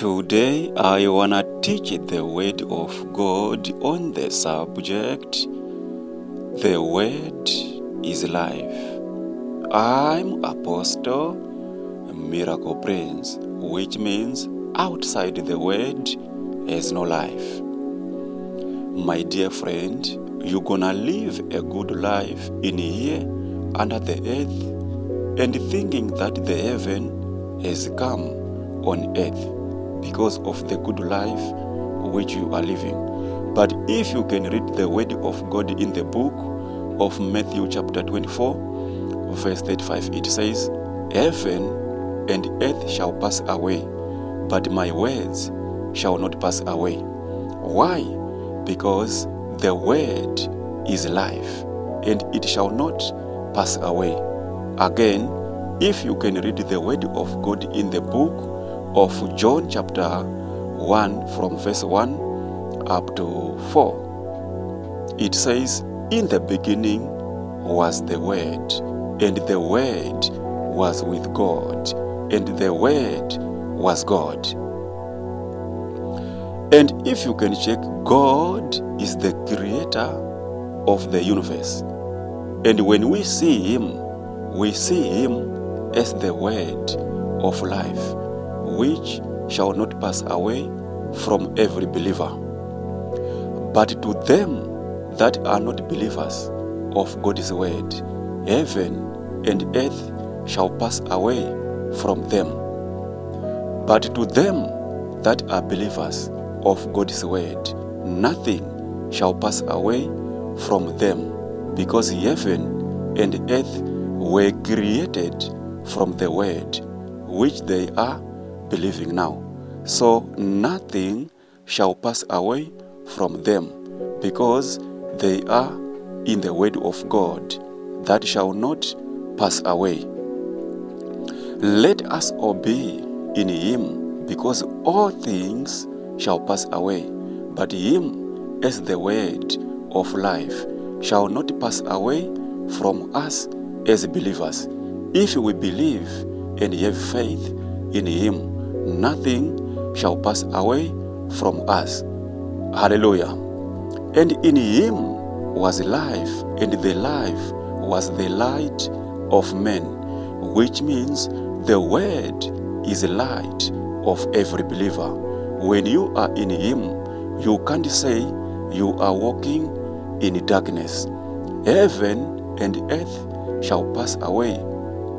Today I wanna teach the Word of God on the subject, The Word is Life. I'm Apostle Miracle Prince, which means outside the Word is no life. My dear friend, you're gonna live a good life in here under the earth and thinking that the heaven has come on earth, because of the good life which you are living. But if you can read the Word of God in the book of Matthew chapter 24, verse 35, it says, Heaven and earth shall pass away, but my words shall not pass away. Why? Because the Word is life, and it shall not pass away. Again, if you can read the Word of God in the book of John chapter 1 from verse 1 up to 4. It says, In the beginning was the Word, and the Word was with God, and the Word was God. And if you can check, God is the creator of the universe. And when we see Him as the Word of life, which shall not pass away from every believer. But to them that are not believers of God's word, heaven and earth shall pass away from them. But to them that are believers of God's word, nothing shall pass away from them, because heaven and earth were created from the word which they are believing now. So nothing shall pass away from them, because they are in the word of God that shall not pass away. Let us obey in Him, because all things shall pass away, but Him as the word of life shall not pass away from us as believers. If we believe and have faith in Him, nothing shall pass away from us. Hallelujah. And in Him was life, and the life was the light of men, which means the Word is the light of every believer. When you are in Him, you can't say you are walking in darkness. Heaven and earth shall pass away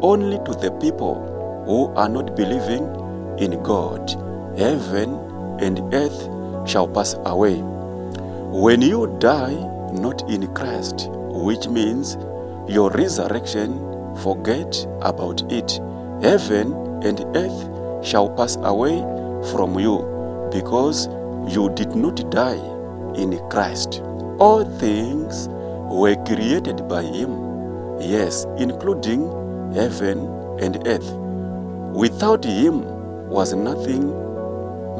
only to the people who are not believing in God. Heaven and earth shall pass away. When you die not in Christ, which means your resurrection, forget about it. Heaven and earth shall pass away from you, because you did not die in Christ. All things were created by Him, yes, including heaven and earth. Without Him was nothing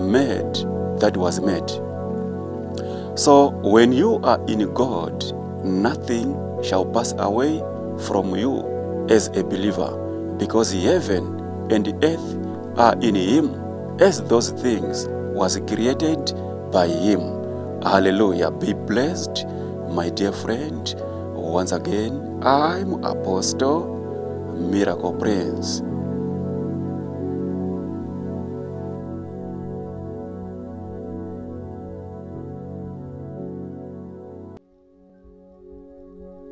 made that was made. So when you are in God, nothing shall pass away from you as a believer, because heaven and earth are in Him, as those things was created by Him. Hallelujah. Be blessed, my dear friend. Once again, I'm Apostle Miracle Prince.